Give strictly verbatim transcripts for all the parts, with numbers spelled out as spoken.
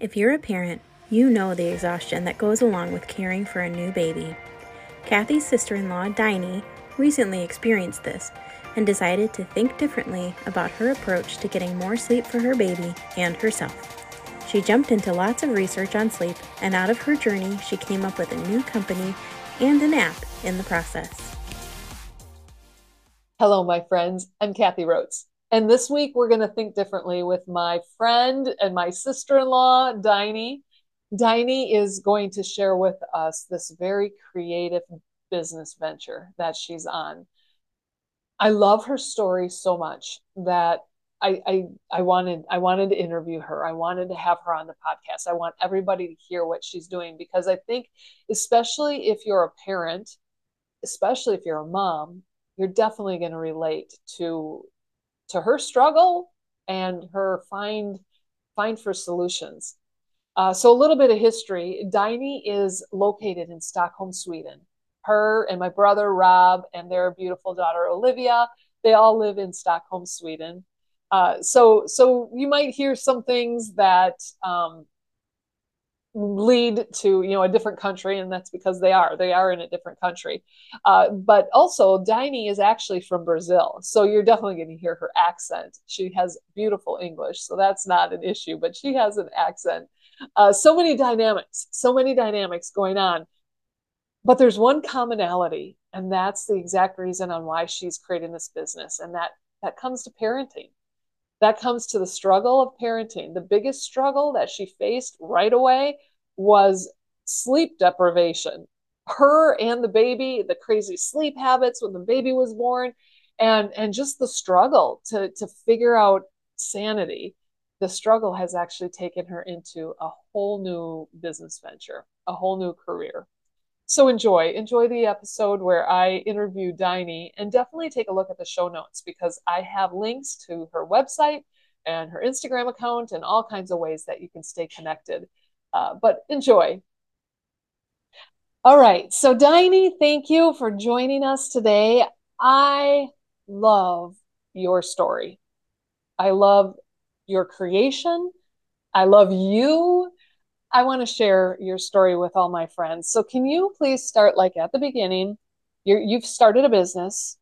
If you're a parent, you know the exhaustion that goes along with caring for a new baby. Kathie's sister-in-law, Daiany, recently experienced this and decided to think differently about her approach to getting more sleep for her baby and herself. She jumped into lots of research on sleep, and out of her journey, she came up with a new company and an app in the process. Hello, my friends. I'm Kathie Rotz. And this week, we're going to think differently with my friend and my sister-in-law, Daiany. Daiany is going to share with us this very creative business venture that she's on. I love her story so much that I, I I wanted I wanted to interview her. I wanted to have her on the podcast. I want everybody to hear what she's doing, because I think, especially if you're a parent, especially if you're a mom, you're definitely going to relate to to her struggle and her find find for solutions. Uh, so a little bit of history. Daiany is located in Stockholm, Sweden. Her and my brother, Rob, and their beautiful daughter, Olivia, they all live in Stockholm, Sweden. Uh, so so you might hear some things that um, lead to, you know, a different country, and that's because they are. They are in a different country. Uh, but also, Daiany is actually from Brazil, so you're definitely going to hear her accent. She has beautiful English, so that's not an issue, but she has an accent. Uh, so many dynamics, so many dynamics going on. But there's one commonality, and that's the exact reason on why she's creating this business, and that, that comes to parenting. That comes to the struggle of parenting. The biggest struggle that she faced right away was sleep deprivation. Her and the baby, the crazy sleep habits when the baby was born, and, and just the struggle to, to figure out sanity. The struggle has actually taken her into a whole new business venture, a whole new career. So enjoy, enjoy the episode where I interview Daiany, and definitely take a look at the show notes, because I have links to her website and her Instagram account and all kinds of ways that you can stay connected. Uh, but enjoy. All right. So Daiany, thank you for joining us today. I love your story. I love your creation. I love you. I want to share your story with all my friends. So can you please start like at the beginning? You're, you've started a business.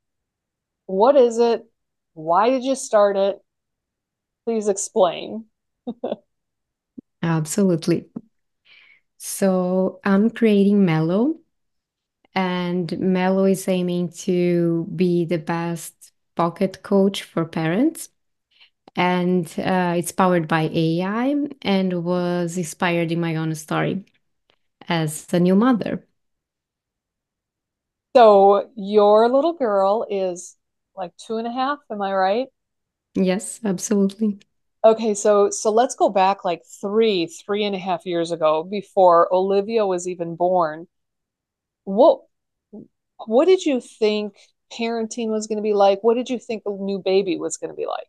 What is it? Why did you start it? Please explain. Absolutely. So I'm creating Mellow, and Mellow is aiming to be the best pocket coach for parents. And uh, it's powered by A I and was inspired in my own story as a new mother. So your little girl is like two and a half, am I right? Yes, absolutely. Okay, so so let's go back like three, three and a half years ago, before Olivia was even born. What, what did you think parenting was going to be like? What did you think a new baby was going to be like?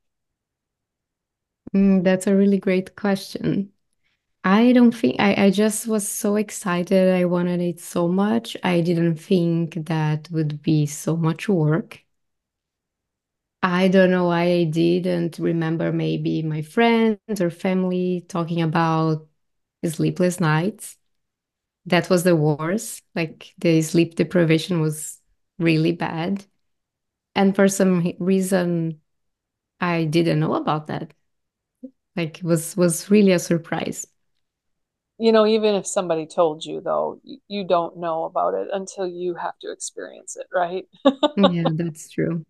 Mm, that's a really great question. I don't think, I, I just was so excited. I wanted it so much. I didn't think that would be so much work. I don't know why I didn't remember maybe my friends or family talking about sleepless nights. That was the worst. Like the sleep deprivation was really bad. And for some reason, I didn't know about that. Like it was, was really a surprise. You know, even if somebody told you, though, you don't know about it until you have to experience it, right? Yeah, that's true.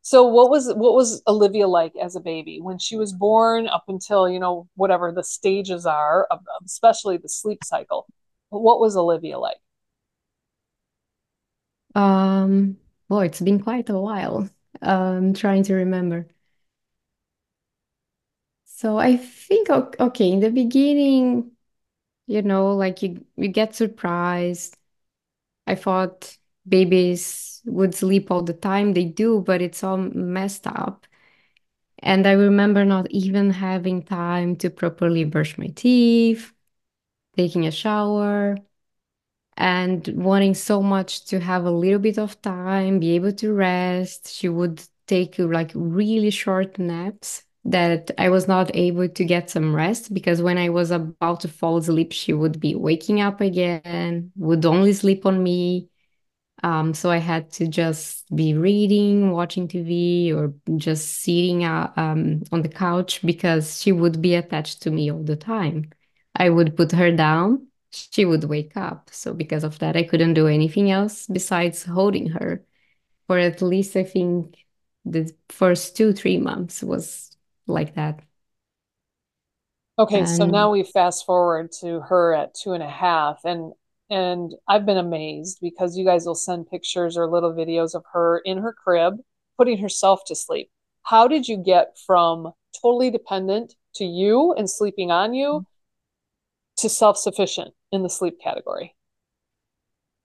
So what was what was Olivia like as a baby? When she was born up until, you know, whatever the stages are, of, especially the sleep cycle, what was Olivia like? Um, well, it's been quite a while. I'm trying to remember. So I think, okay, in the beginning, you know, like you, you get surprised. I thought babies would sleep all the time. They do, but it's all messed up. And I remember not even having time to properly brush my teeth, taking a shower, and wanting so much to have a little bit of time, be able to rest. She would take like really short naps that I was not able to get some rest, because when I was about to fall asleep, she would be waking up again, would only sleep on me. Um, so I had to just be reading, watching T V, or just sitting uh, um, on the couch, because she would be attached to me all the time. I would put her down, she would wake up. So because of that, I couldn't do anything else besides holding her for at least, I think, the first two, three months was like that. Okay, and so now we fast forward to her at two and a half, and And I've been amazed, because you guys will send pictures or little videos of her in her crib, putting herself to sleep. How did you get from totally dependent to you and sleeping on you to self-sufficient in the sleep category?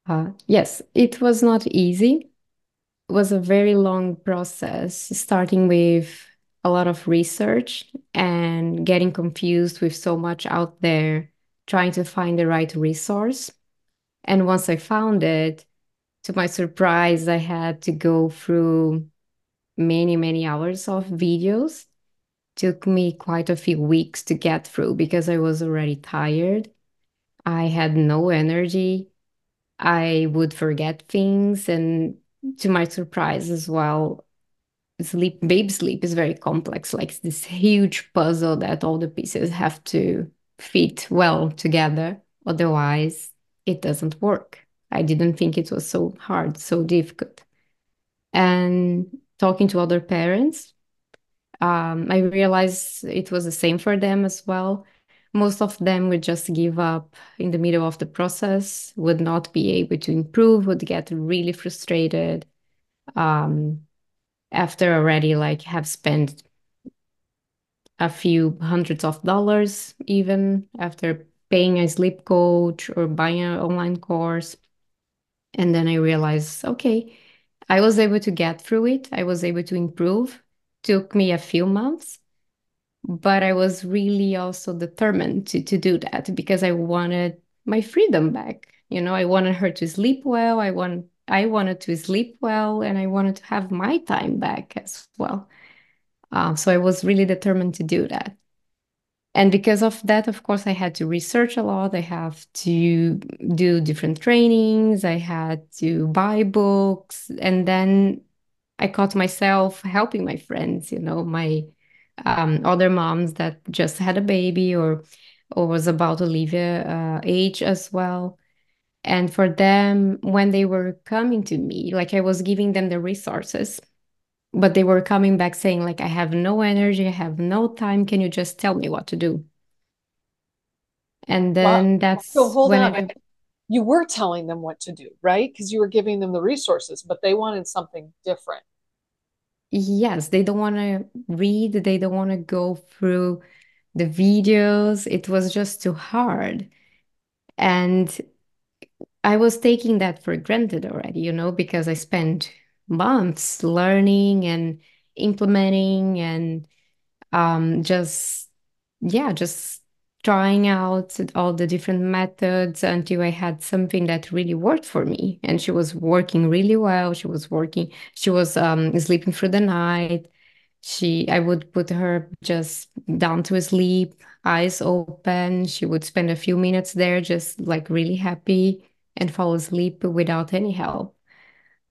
Uh, yes, it was not easy. It was a very long process, starting with a lot of research and getting confused with so much out there, trying to find the right resource. And once I found it, to my surprise, I had to go through many, many hours of videos. Took me quite a few weeks to get through, because I was already tired. I had no energy. I would forget things. And to my surprise as well, sleep, baby sleep is very complex, like this huge puzzle that all the pieces have to fit well together. Otherwise, it doesn't work. I didn't think it was so hard, so difficult. And talking to other parents, um, I realized it was the same for them as well. Most of them would just give up in the middle of the process, would not be able to improve, would get really frustrated um, after already like have spent a few hundreds of dollars, even after paying a sleep coach or buying an online course. And then I realized, okay, I was able to get through it. I was able to improve. Took me a few months, but I was really also determined to, to do that, because I wanted my freedom back. You know, I wanted her to sleep well. I want, I wanted to sleep well, and I wanted to have my time back as well. Uh, so I was really determined to do that. And because of that, of course, I had to research a lot. I have to do different trainings. I had to buy books. And then I caught myself helping my friends, you know, my um, other moms that just had a baby or, or was about Olivia uh, age as well. And for them, when they were coming to me, like I was giving them the resources, but they were coming back saying, like, I have no energy, I have no time. Can you just tell me what to do? And then wow. that's so hold when on. I... You were telling them what to do, right? Because you were giving them the resources, but they wanted something different. Yes, they don't want to read. They don't want to go through the videos. It was just too hard. And I was taking that for granted already, you know, because I spent months learning and implementing and um, just, yeah, just trying out all the different methods until I had something that really worked for me. And she was working really well. She was working, she was um, sleeping through the night. She, I would put her just down to sleep, eyes open. She would spend a few minutes there, just like really happy, and fall asleep without any help.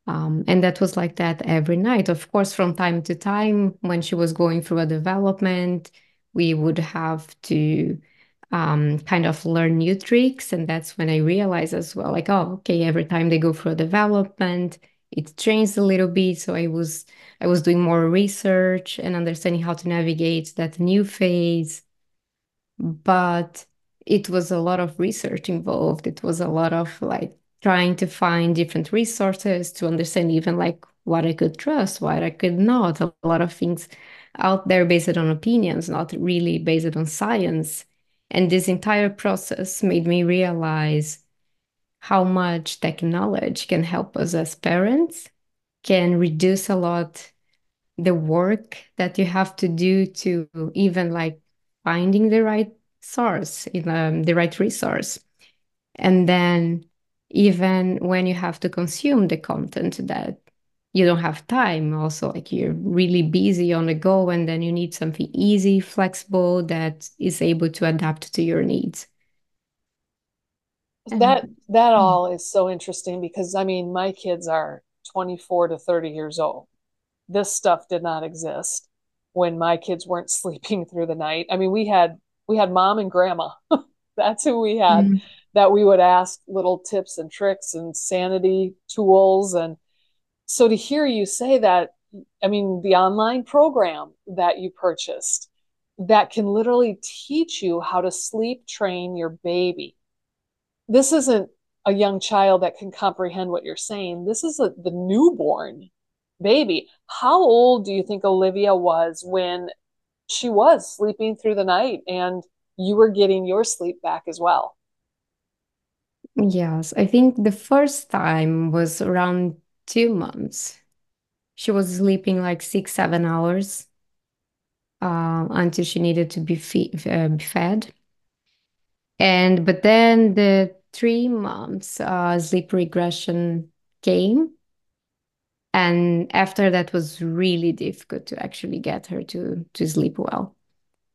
Um, and that was like that every night. Of course, from time to time, when she was going through a development, we would have to um, kind of learn new tricks. And that's when I realized as well, like, oh, okay, every time they go through a development, it changed a little bit. So I was, I was doing more research and understanding how to navigate that new phase. But it was a lot of research involved. It was a lot of like, trying to find different resources to understand even like what I could trust, what I could not. A lot of things out there based on opinions, not really based on science. And this entire process made me realize how much technology can help us as parents, can reduce a lot the work that you have to do to even like finding the right source, in, um, the right resource. And then even when you have to consume the content that you don't have time also, like you're really busy on the go, and then you need something easy, flexible, that is able to adapt to your needs. That that all is so interesting because, I mean, my kids are twenty-four to thirty years old. This stuff did not exist when my kids weren't sleeping through the night. I mean, we had we had mom and grandma. That's who we had, mm-hmm. that we would ask little tips and tricks and sanity tools. And so to hear you say that, I mean, the online program that you purchased that can literally teach you how to sleep train your baby. This isn't a young child that can comprehend what you're saying. This is a, the newborn baby. How old do you think Olivia was when she was sleeping through the night and you were getting your sleep back as well? Yes, I think the first time was around two months. She was sleeping like six, seven hours uh, until she needed to be, fe- uh, be fed. And but then the three months uh, sleep regression came. And after that was really difficult to actually get her to, to sleep well.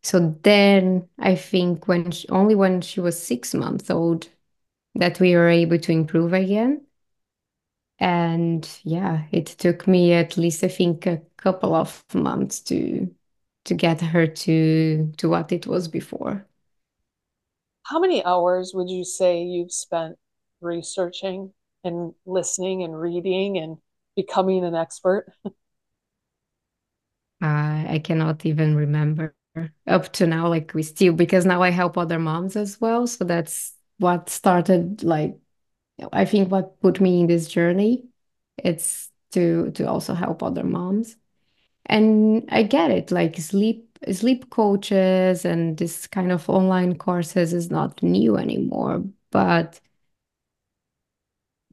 So then I think when she, only when she was six months old that we were able to improve again. And yeah, it took me at least, I think, a couple of months to to get her to to what it was before. How many hours would you say you've spent researching and listening and reading and becoming an expert? uh, I cannot even remember up to now, like we still, because now I help other moms as well. So that's what started, like, I think what put me in this journey, it's to, to also help other moms. And I get it, like sleep sleep coaches and this kind of online courses is not new anymore, but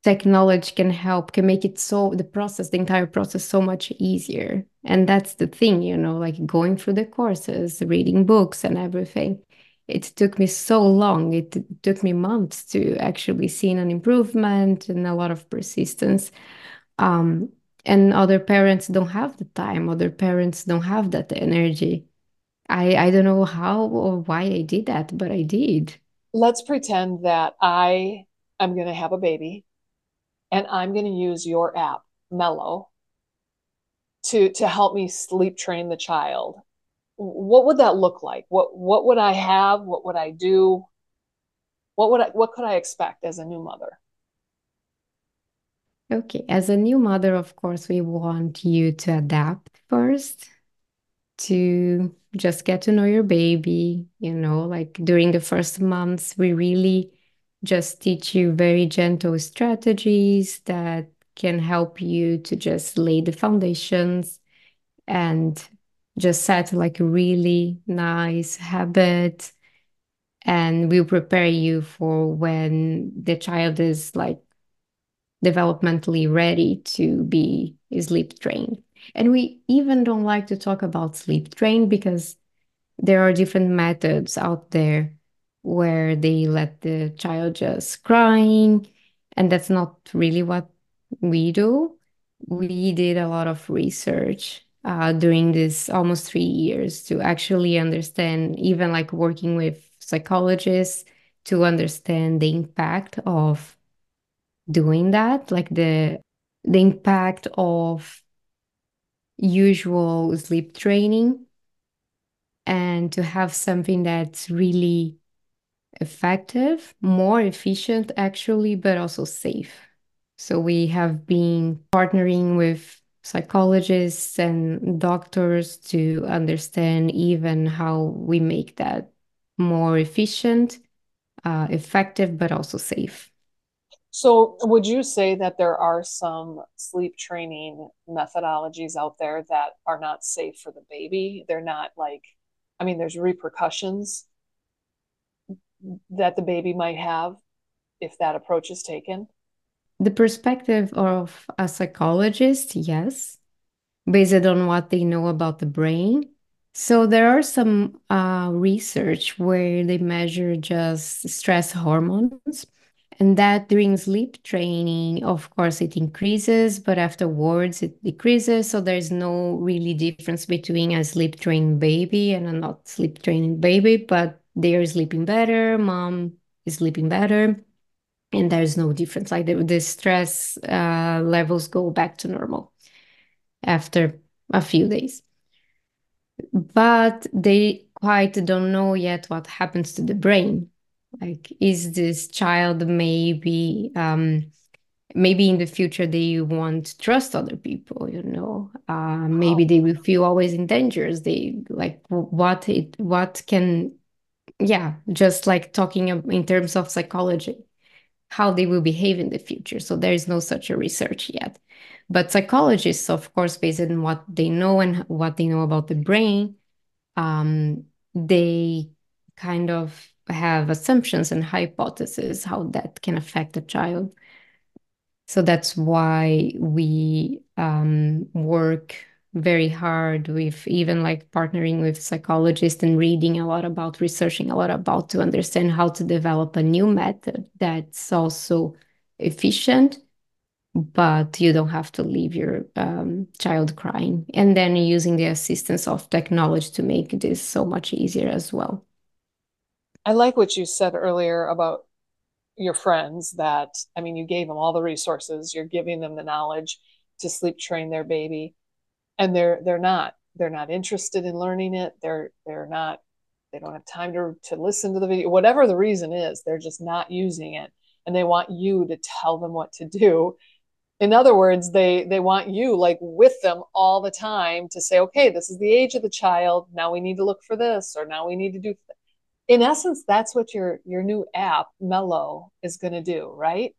technology can help, can make it so, the process, the entire process so much easier. And that's the thing, you know, like going through the courses, reading books and everything. It took me so long. It took me months to actually see an improvement and a lot of persistence. Um, and other parents don't have the time. Other parents don't have that energy. I, I don't know how or why I did that, but I did. Let's pretend that I am going to have a baby. And I'm going to use your app, Mellow, to, to help me sleep train the child. What would that look like? What what would I have? What would I do? What would I, what could I expect as a new mother? Okay, as a new mother, of course, we want you to adapt first, to just get to know your baby. You know, like during the first months, we really just teach you very gentle strategies that can help you to just lay the foundations and just set like a really nice habit. And we'll prepare you for when the child is like developmentally ready to be sleep trained. And we even don't like to talk about sleep trained because there are different methods out there where they let the child just crying. And that's not really what we do. We did a lot of research uh, during this almost three years to actually understand, even like working with psychologists to understand the impact of doing that, like the, the impact of usual sleep training, and to have something that's really effective, more efficient actually, but also safe. So we have been partnering with psychologists and doctors to understand even how we make that more efficient, uh, effective, but also safe. So would you say that there are some sleep training methodologies out there that are not safe for the baby? They're not like, I mean, there's repercussions that the baby might have if that approach is taken? The perspective of a psychologist, yes, based on what they know about the brain. So there are some uh, research where they measure just stress hormones And that during sleep training, of course, it increases, but afterwards it decreases. So there's no really difference between a sleep trained baby and a not sleep trained baby, but they are sleeping better, mom is sleeping better, and there's no difference. Like the, the stress uh, levels go back to normal after a few days. But they quite don't know yet what happens to the brain. Like, is this child maybe, um, maybe in the future they won't trust other people, you know, uh, maybe they will feel always in danger. They like what it, what can, yeah, just like talking in terms of psychology, how they will behave in the future. So there is no such a research yet, but psychologists, of course, based on what they know and what they know about the brain, um, they kind of have assumptions and hypotheses how that can affect a child. So that's why we um, work very hard with even like partnering with psychologists and reading a lot about, researching a lot about, to understand how to develop a new method that's also efficient, but you don't have to leave your um, child crying. And then using the assistance of technology to make this so much easier as well. I like what you said earlier about your friends, that, I mean, you gave them all the resources, you're giving them the knowledge to sleep train their baby, and they're, they're not, they're not interested in learning it. They're, they're not, they don't have time to, to listen to the video, whatever the reason is, they're just not using it. And they want you to tell them what to do. In other words, they, they want you like with them all the time to say, okay, this is the age of the child. Now we need to look for this, or now we need to do th- In essence, that's what your, your new app, Mellow, is going to do, right?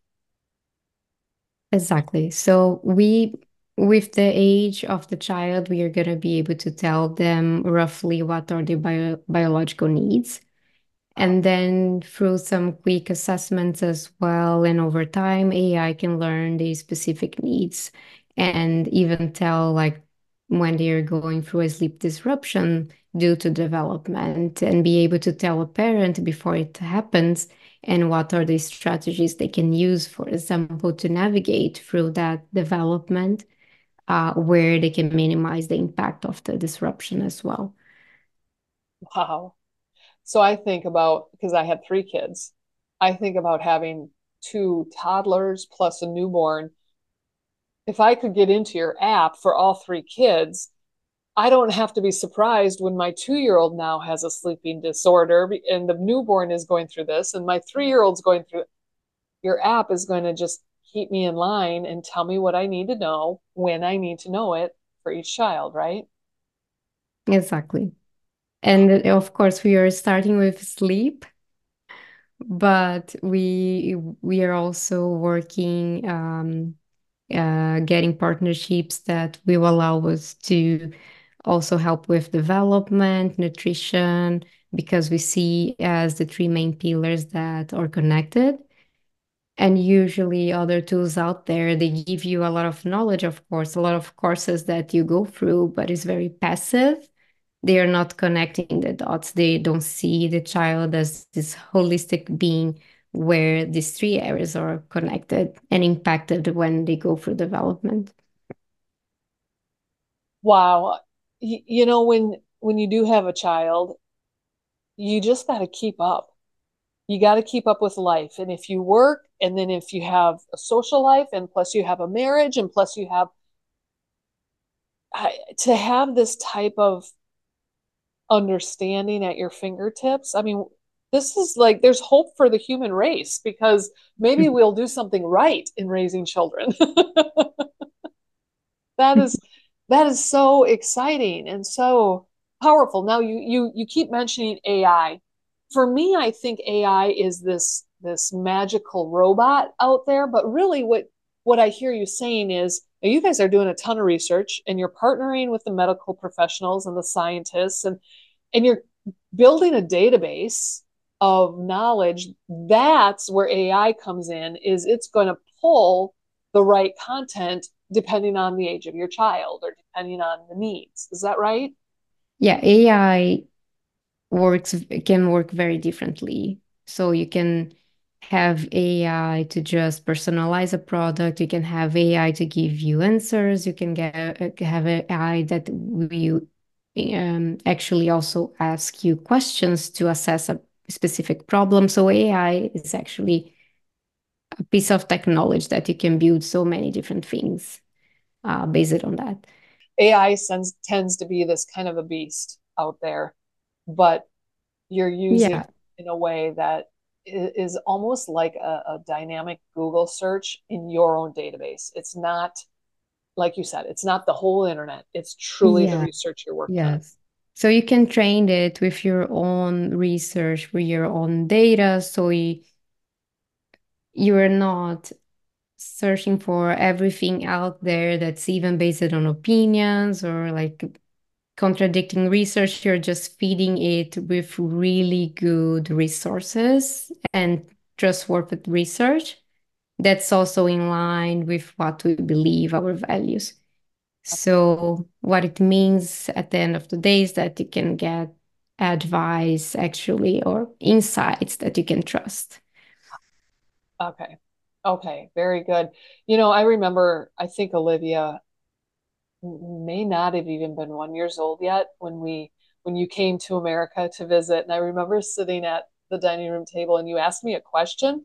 Exactly. So we, with the age of the child, we are going to be able to tell them roughly what are their bio- biological needs. And then through some quick assessments as well, and over time, A I can learn these specific needs and even tell like when they're going through a sleep disruption due to development, and be able to tell a parent before it happens and what are the strategies they can use, for example, to navigate through that development uh, where they can minimize the impact of the disruption as well. Wow. So I think about, because I had three kids, I think about having two toddlers plus a newborn. If I could get into your app for all three kids, I don't have to be surprised when my two-year-old now has a sleeping disorder and the newborn is going through this and my three-year-old's going through it. Your app is going to just keep me in line and tell me what I need to know when I need to know it for each child, right? Exactly. And of course, we are starting with sleep, but we we are also working, um, uh, getting partnerships that will allow us to also help with development, nutrition, because we see as the three main pillars that are connected. And usually other tools out there, they give you a lot of knowledge, of course, a lot of courses that you go through, but it's very passive. They are not connecting the dots. They don't see the child as this holistic being where these three areas are connected and impacted when they go through development. Wow. You know, when when you do have a child, you just got to keep up. You got to keep up with life. And if you work, and then if you have a social life, and plus you have a marriage, and plus you have, I, to have this type of understanding at your fingertips, I mean, this is like, there's hope for the human race, because maybe we'll do something right in raising children. That is... That is so exciting and so powerful. Now you you you keep mentioning A I. For me, I think A I is this this magical robot out there. But really, what what I hear you saying is, you guys are doing a ton of research, and you're partnering with the medical professionals and the scientists, and and you're building a database of knowledge. That's where A I comes in. Is it's going to pull the right content depending on the age of your child or depending on the needs. Is that right? Yeah, A I works can work very differently. So you can have A I to just personalize a product. You can have A I to give you answers. You can get have A I that will um, actually also ask you questions to assess a specific problem. So A I is actually a piece of technology that you can build so many different things uh, based on that. A I sends, tends to be this kind of a beast out there, but you're using yeah. it in a way that is almost like a, a dynamic Google search in your own database. It's not, like you said, it's not the whole internet. It's truly yeah. the research you're working yes. on. So you can train it with your own research, with your own data. So you, you're not searching for everything out there that's even based on opinions or like contradicting research. You're just feeding it with really good resources and trustworthy research that's also in line with what we believe, our values. So what it means at the end of the day is that you can get advice actually, or insights that you can trust. Okay. Okay. Very good. You know, I remember, I think Olivia may not have even been one years old yet when we, when you came to America to visit. And I remember sitting at the dining room table and you asked me a question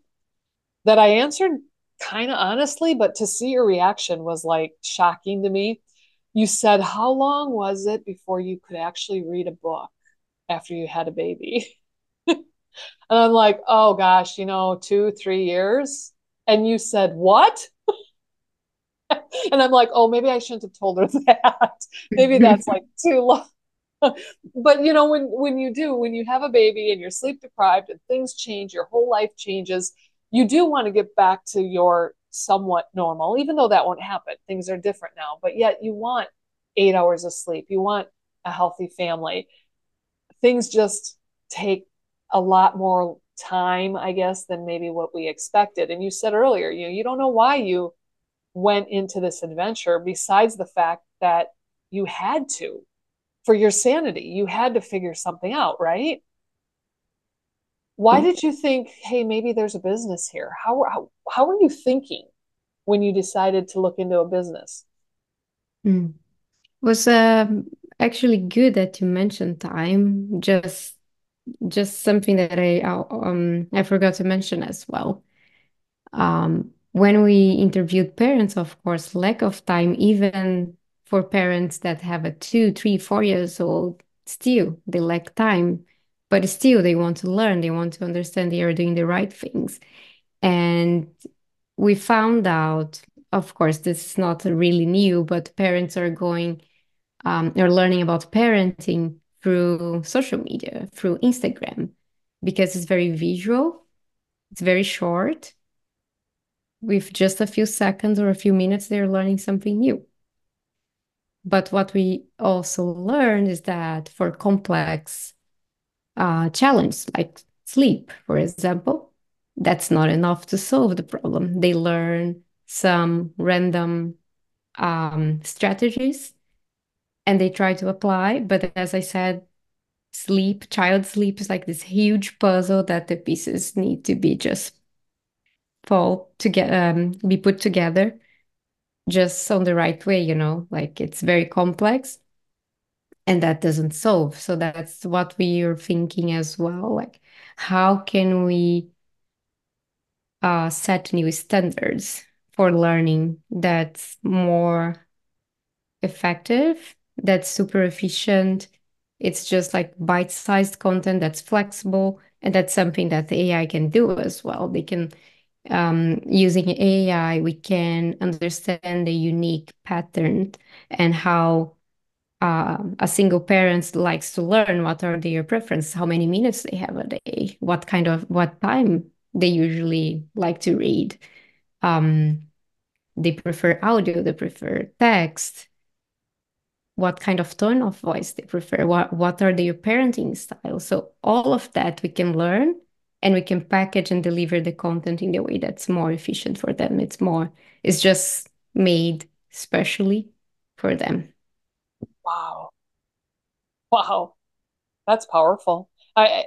that I answered kind of honestly, but to see your reaction was like shocking to me. You said, how long was it before you could actually read a book after you had a baby? And I'm like, oh gosh, you know, two, three years. And you said, what? And I'm like, oh, maybe I shouldn't have told her that. Maybe that's like too long. But you know, when, when you do, when you have a baby and you're sleep deprived and things change, your whole life changes, you do want to get back to your somewhat normal, even though that won't happen. Things are different now, but yet you want eight hours of sleep. You want a healthy family. Things just take a lot more time, I guess, than maybe what we expected. And you said earlier, you know, you don't know why you went into this adventure besides the fact that you had to, for your sanity, you had to figure something out, right? Why did you think, hey, maybe there's a business here? How, how, how were you thinking when you decided to look into a business? Mm. It was um, actually good that you mentioned time. Just Just something that I um I forgot to mention as well. Um, when we interviewed parents, of course, lack of time, even for parents that have a two, three, four years old, still they lack time, but still they want to learn, they want to understand they are doing the right things. And we found out, of course, this is not really new, but parents are going um, or learning about parenting through social media, through Instagram, because it's very visual, it's very short. With just a few seconds or a few minutes, they're learning something new. But what we also learned is that for complex uh, challenges, like sleep, for example, that's not enough to solve the problem. They learn some random um, strategies and they try to apply. But as I said, sleep, child sleep is like this huge puzzle that the pieces need to be just fall together, um, be put together just on the right way, you know, like it's very complex and that doesn't solve. So that's what we are thinking as well. Like, how can we uh, set new standards for learning that's more effective, that's super efficient? It's just like bite-sized content that's flexible, and that's something that the A I can do as well. They can, um, using A I, we can understand the unique pattern and how uh, a single parent likes to learn, what are their preferences, how many minutes they have a day, what kind of, what time they usually like to read. Um, they prefer audio, they prefer text, what kind of tone of voice they prefer, what, what are their parenting styles. So all of that we can learn, and we can package and deliver the content in the way that's more efficient for them. It's more, it's just made specially for them. Wow. Wow. That's powerful. I,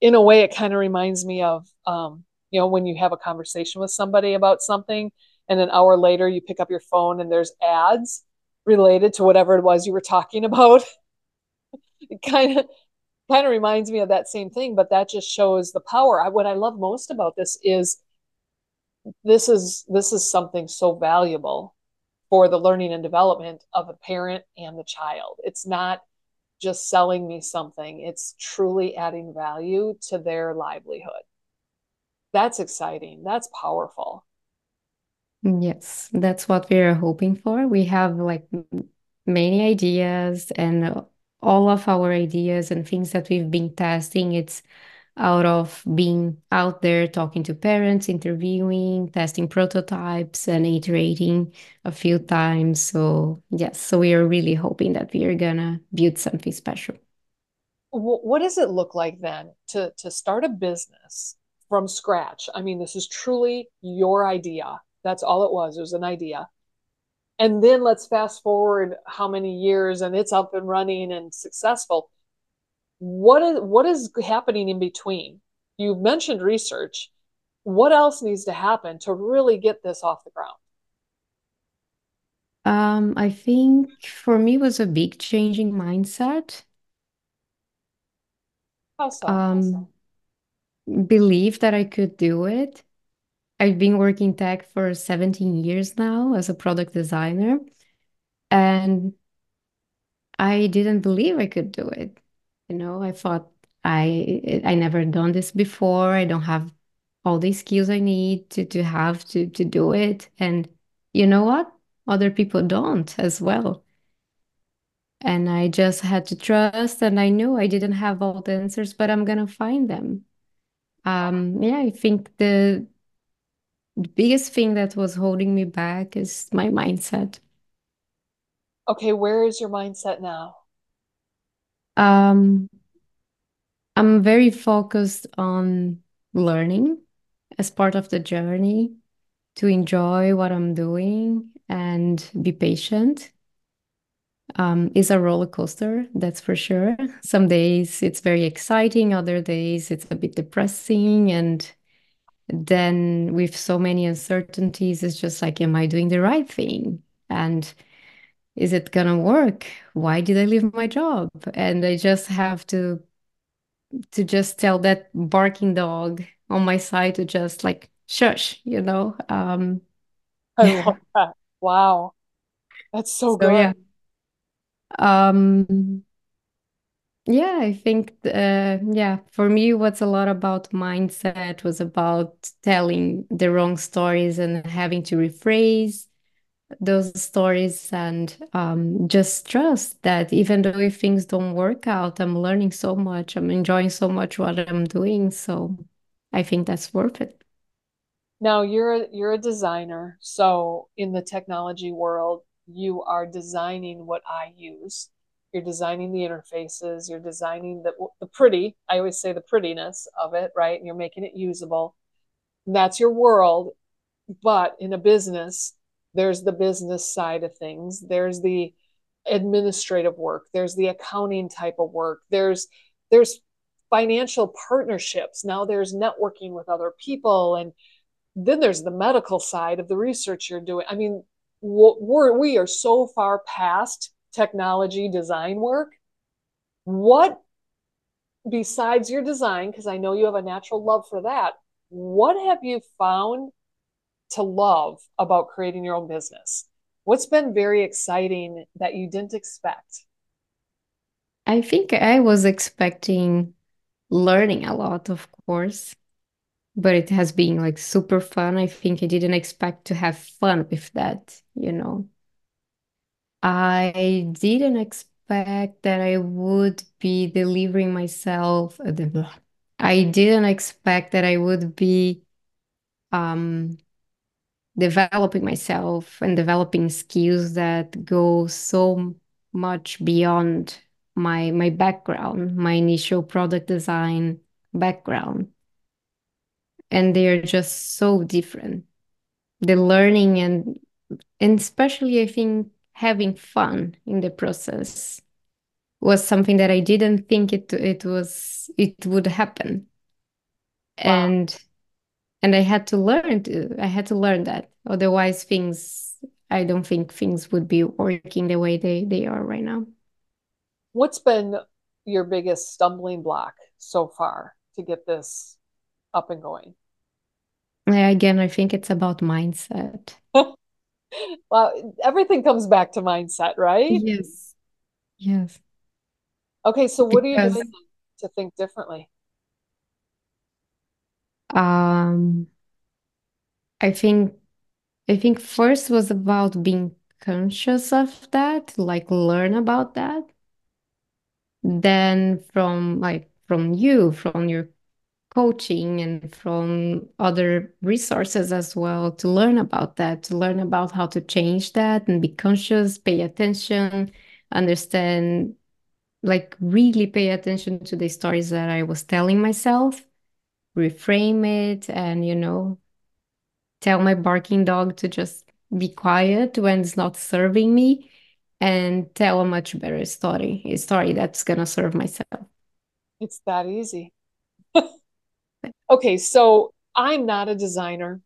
in a way, it kind of reminds me of um, you know, when you have a conversation with somebody about something and an hour later you pick up your phone and there's ads related to whatever it was you were talking about. It kind of kind of reminds me of that same thing, but that just shows the power. I, what I love most about this is this is this is something so valuable for the learning and development of a parent and the child. It's not just selling me something. It's truly adding value to their livelihood. That's exciting. That's powerful. Yes, that's what we're hoping for. We have like many ideas, and all of our ideas and things that we've been testing, it's out of being out there, talking to parents, interviewing, testing prototypes, and iterating a few times. So yes, so we are really hoping that we are gonna build something special. What does it look like then to, to start a business from scratch? I mean, this is truly your idea. That's all it was. It was an idea. And then let's fast forward how many years and it's up and running and successful. What is what is happening in between? You've mentioned research. What else needs to happen to really get this off the ground? Um, I think for me it was a big change in mindset. How so? Um, believe that I could do it. I've been working tech for seventeen years now as a product designer, and I didn't believe I could do it. You know, I thought I I never done this before. I don't have all the skills I need to, to have to, to do it. And you know what? Other people don't as well. And I just had to trust, and I knew I didn't have all the answers, but I'm going to find them. Um, yeah, I think the, the biggest thing that was holding me back is my mindset. Okay, where is your mindset now? Um, I'm very focused on learning as part of the journey, to enjoy what I'm doing and be patient. Um, it's a roller coaster, that's for sure. Some days it's very exciting, other days it's a bit depressing. And then with so many uncertainties, it's just like, am I doing the right thing? And is it gonna work? Why did I leave my job? And I just have to to just tell that barking dog on my side to just like shush, you know. Um, I love that. Wow, that's so, so good. Yeah. Um, yeah, I think uh, yeah. For me, what's a lot about mindset was about telling the wrong stories and having to rephrase those stories, and um, just trust that even though if things don't work out, I'm learning so much, I'm enjoying so much what I'm doing, so I think that's worth it. Now you're a, you're a designer, so in the technology world, you are designing what I use. You're designing the interfaces, you're designing the, the pretty, I always say the prettiness of it, right? And you're making it usable. That's your world. But in a business, there's the business side of things. There's the administrative work. There's the accounting type of work. There's there's financial partnerships. Now there's networking with other people. And then there's the medical side of the research you're doing. I mean, we're, we are so far past technology design work. What, besides your design, because I know you have a natural love for that, what have you found to love about creating your own business? What's been very exciting that you didn't expect? I think I was expecting learning a lot, of course, but it has been like super fun. I think I didn't expect to have fun with that, you know. I didn't expect that I would be delivering myself. I didn't expect that I would be um. developing myself and developing skills that go so much beyond my my background, my initial product design background. And they are just so different. The learning and and especially I think having fun in the process was something that I didn't think it it was it would happen. Wow. And And I had to learn to, I had to learn that. Otherwise things, I don't think things would be working the way they, they are right now. What's been your biggest stumbling block so far to get this up and going? Again, I think it's about mindset. Well, everything comes back to mindset, right? Yes. Yes. Okay. So what because... are you doing to think differently? Um, I think, I think first was about being conscious of that, like learn about that. Then from like, from you, from your coaching and from other resources as well, to learn about that, to learn about how to change that and be conscious, pay attention, understand, like really pay attention to the stories that I was telling myself, reframe it, and, you know, tell my barking dog to just be quiet when it's not serving me and tell a much better story, a story that's going to serve myself. It's that easy. Okay, so I'm not a designer.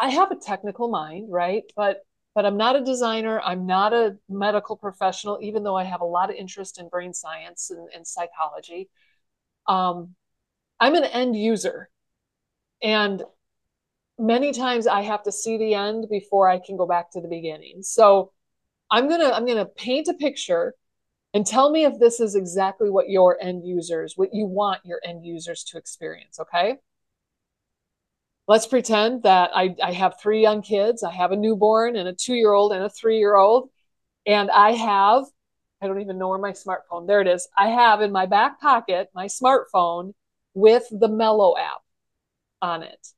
I have a technical mind, right? But but I'm not a designer. I'm not a medical professional, even though I have a lot of interest in brain science and, and psychology. Um, I'm an end user. And many times I have to see the end before I can go back to the beginning. So I'm gonna I'm gonna paint a picture and tell me if this is exactly what your end users, what you want your end users to experience, okay? Let's pretend that I, I have three young kids. I have a newborn and a two-year-old and a three-year-old. And I have, I don't even know where my smartphone, there it is. I have in my back pocket, my smartphone with the Mellow app on it.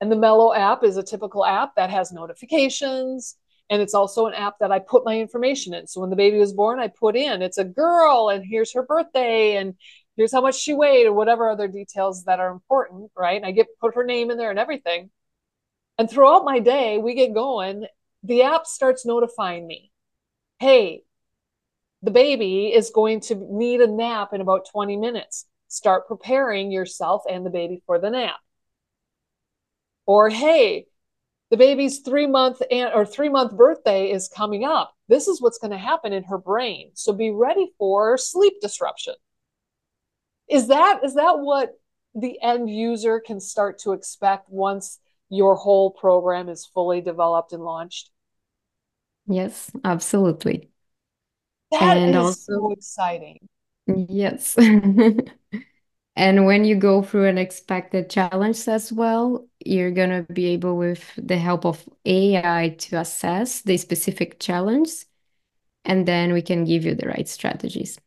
And the Mellow app is a typical app that has notifications. And it's also an app that I put my information in. So when the baby was born, I put in, it's a girl and here's her birthday and here's how much she weighed or whatever other details that are important, right? And I get put her name in there and everything. And throughout my day, we get going, the app starts notifying me, hey, the baby is going to need a nap in about twenty minutes. Start preparing yourself and the baby for the nap. Or hey, the baby's three month and or three month birthday is coming up. This is what's going to happen in her brain. So be ready for sleep disruption. Is that, is that what the end user can start to expect once your whole program is fully developed and launched? Yes, absolutely. That and is also, so exciting. Yes. And when you go through an expected challenge as well, you're going to be able, with the help of A I, to assess the specific challenge, and then we can give you the right strategies.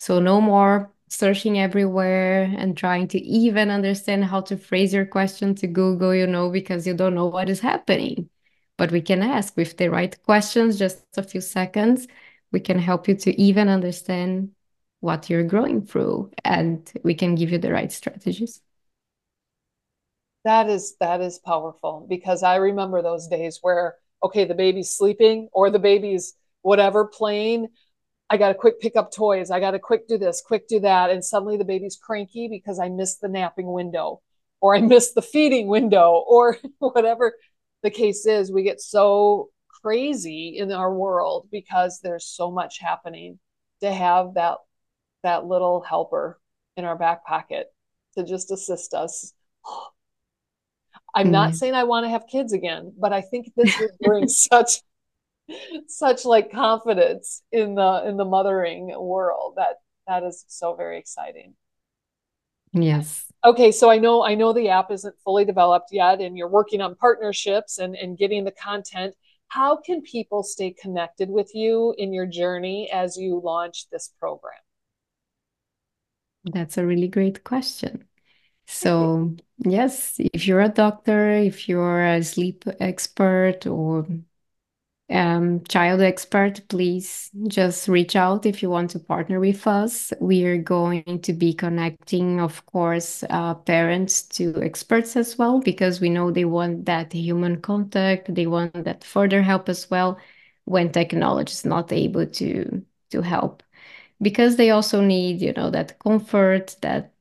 So no more searching everywhere and trying to even understand how to phrase your question to Google, you know, because you don't know what is happening. But we can ask with the right questions, just a few seconds, we can help you to even understand what you're going through, and we can give you the right strategies. That is, that is powerful, because I remember those days where, okay, the baby's sleeping or the baby's whatever playing. I got to quick pick up toys. I got to quick do this, quick do that. And suddenly the baby's cranky because I missed the napping window or I missed the feeding window or whatever the case is. We get so crazy in our world because there's so much happening to have that that little helper in our back pocket to just assist us. I'm not mm-hmm. saying I want to have kids again, but I think this would bring such, such like confidence in the, in the mothering world that that is so very exciting. Yes. Okay. So I know, I know the app isn't fully developed yet and you're working on partnerships and, and getting the content. How can people stay connected with you in your journey as you launch this program? That's a really great question. So yes, if you're a doctor, if you're a sleep expert or um, child expert, please just reach out if you want to partner with us. We are going to be connecting, of course, uh, parents to experts as well, because we know they want that human contact. They want that further help as well when technology is not able to, to help. Because they also need, you know, that comfort, that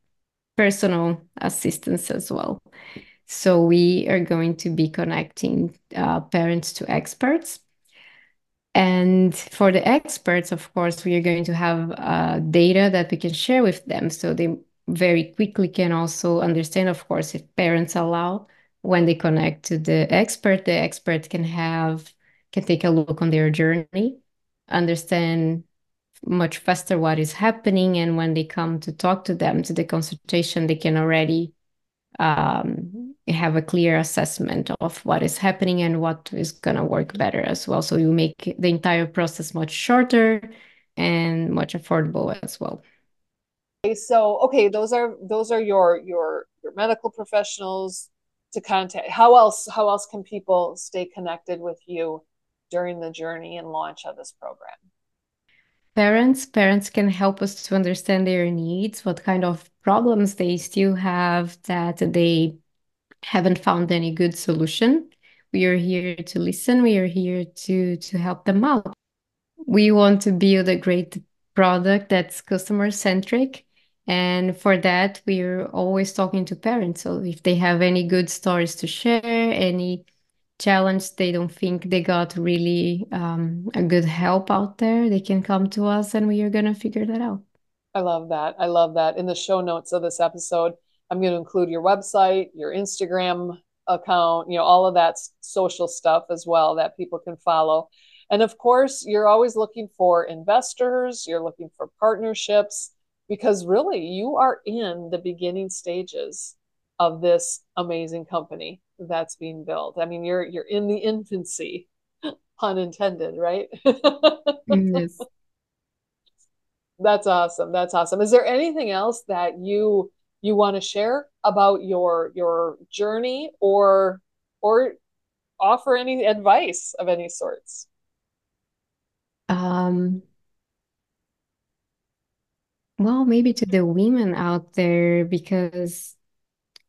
personal assistance as well. So we are going to be connecting uh, parents to experts. And for the experts, of course, we are going to have uh, data that we can share with them, so they very quickly can also understand, of course, if parents allow, when they connect to the expert, the expert can have, can take a look on their journey, understand much faster what is happening. And when they come to talk to them, to the consultation, they can already um, have a clear assessment of what is happening and what is going to work better as well. So you make the entire process much shorter and much affordable as well. Okay, so, okay, those are, those are your, your, your medical professionals to contact. How else, how else can people stay connected with you during the journey and launch of this program? Parents, parents can help us to understand their needs, what kind of problems they still have that they haven't found any good solution. We are here to listen. We are here to, to help them out. We want to build a great product that's customer-centric. And for that, we're always talking to parents. So if they have any good stories to share, any challenge they don't think they got really um, a good help out there, they can come to us and we are going to figure that out. I love that. I love that. In the show notes of this episode, I'm going to include your website, your Instagram account, you know, all of that social stuff as well that people can follow. And of course, you're always looking for investors, you're looking for partnerships, because really you are in the beginning stages of this amazing company that's being built. I mean, you're, you're in the infancy, pun intended, right? Yes. That's awesome. That's awesome. Is there anything else that you, you want to share about your, your journey or, or offer any advice of any sorts? Um, Well, maybe to the women out there, because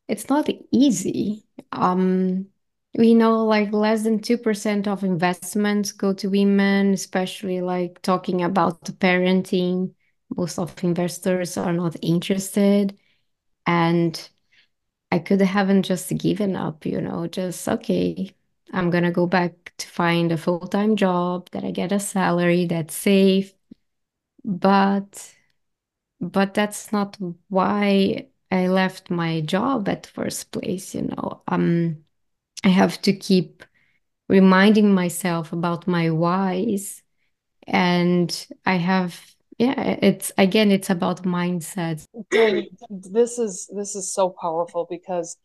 it's not easy. Um, we know like less than two percent of investments go to women, especially like talking about the parenting. Most of investors are not interested. And I could haven't just given up, you know, just, okay, I'm going to go back to find a full-time job that I get a salary that's safe. But... But that's not why I left my job at first place, you know. Um, I have to keep reminding myself about my whys. And I have, yeah, it's, again, it's about mindset. This is, this is so powerful because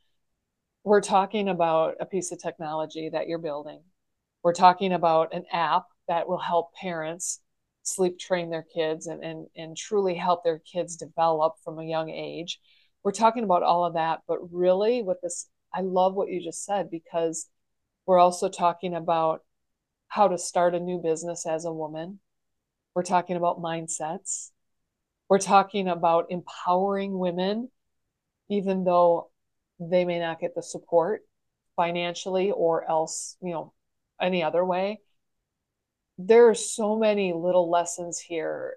we're talking about a piece of technology that you're building. We're talking about an app that will help parents sleep train their kids and, and, and truly help their kids develop from a young age. We're talking about all of that, but really what this, I love what you just said, because we're also talking about how to start a new business as a woman. We're talking about mindsets. We're talking about empowering women, even though they may not get the support financially or else, you know, any other way. There are so many little lessons here.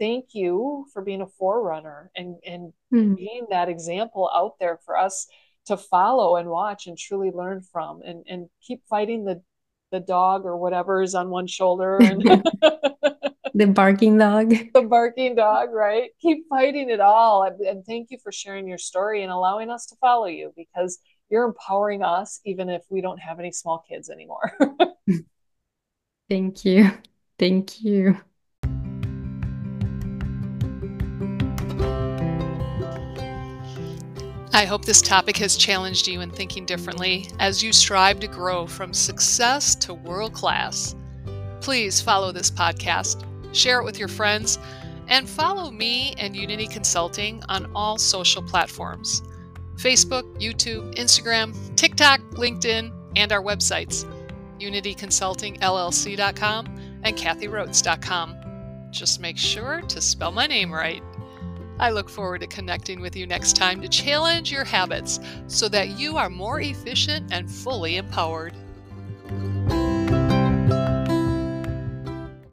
Thank you for being a forerunner and, and mm-hmm. being that example out there for us to follow and watch and truly learn from, and, and keep fighting the, the dog or whatever is on one shoulder. And the barking dog. The barking dog, right? Keep fighting it all. And thank you for sharing your story and allowing us to follow you, because you're empowering us even if we don't have any small kids anymore. Thank you. Thank you. I hope this topic has challenged you in thinking differently as you strive to grow from success to world class. Please follow this podcast, share it with your friends, and follow me and Unity Consulting on all social platforms: Facebook, YouTube, Instagram, TikTok, LinkedIn, and our websites. unity consulting l l c dot com and kathie rotz dot com. Just make sure to spell my name right. I look forward to connecting with you next time to challenge your habits so that you are more efficient and fully empowered.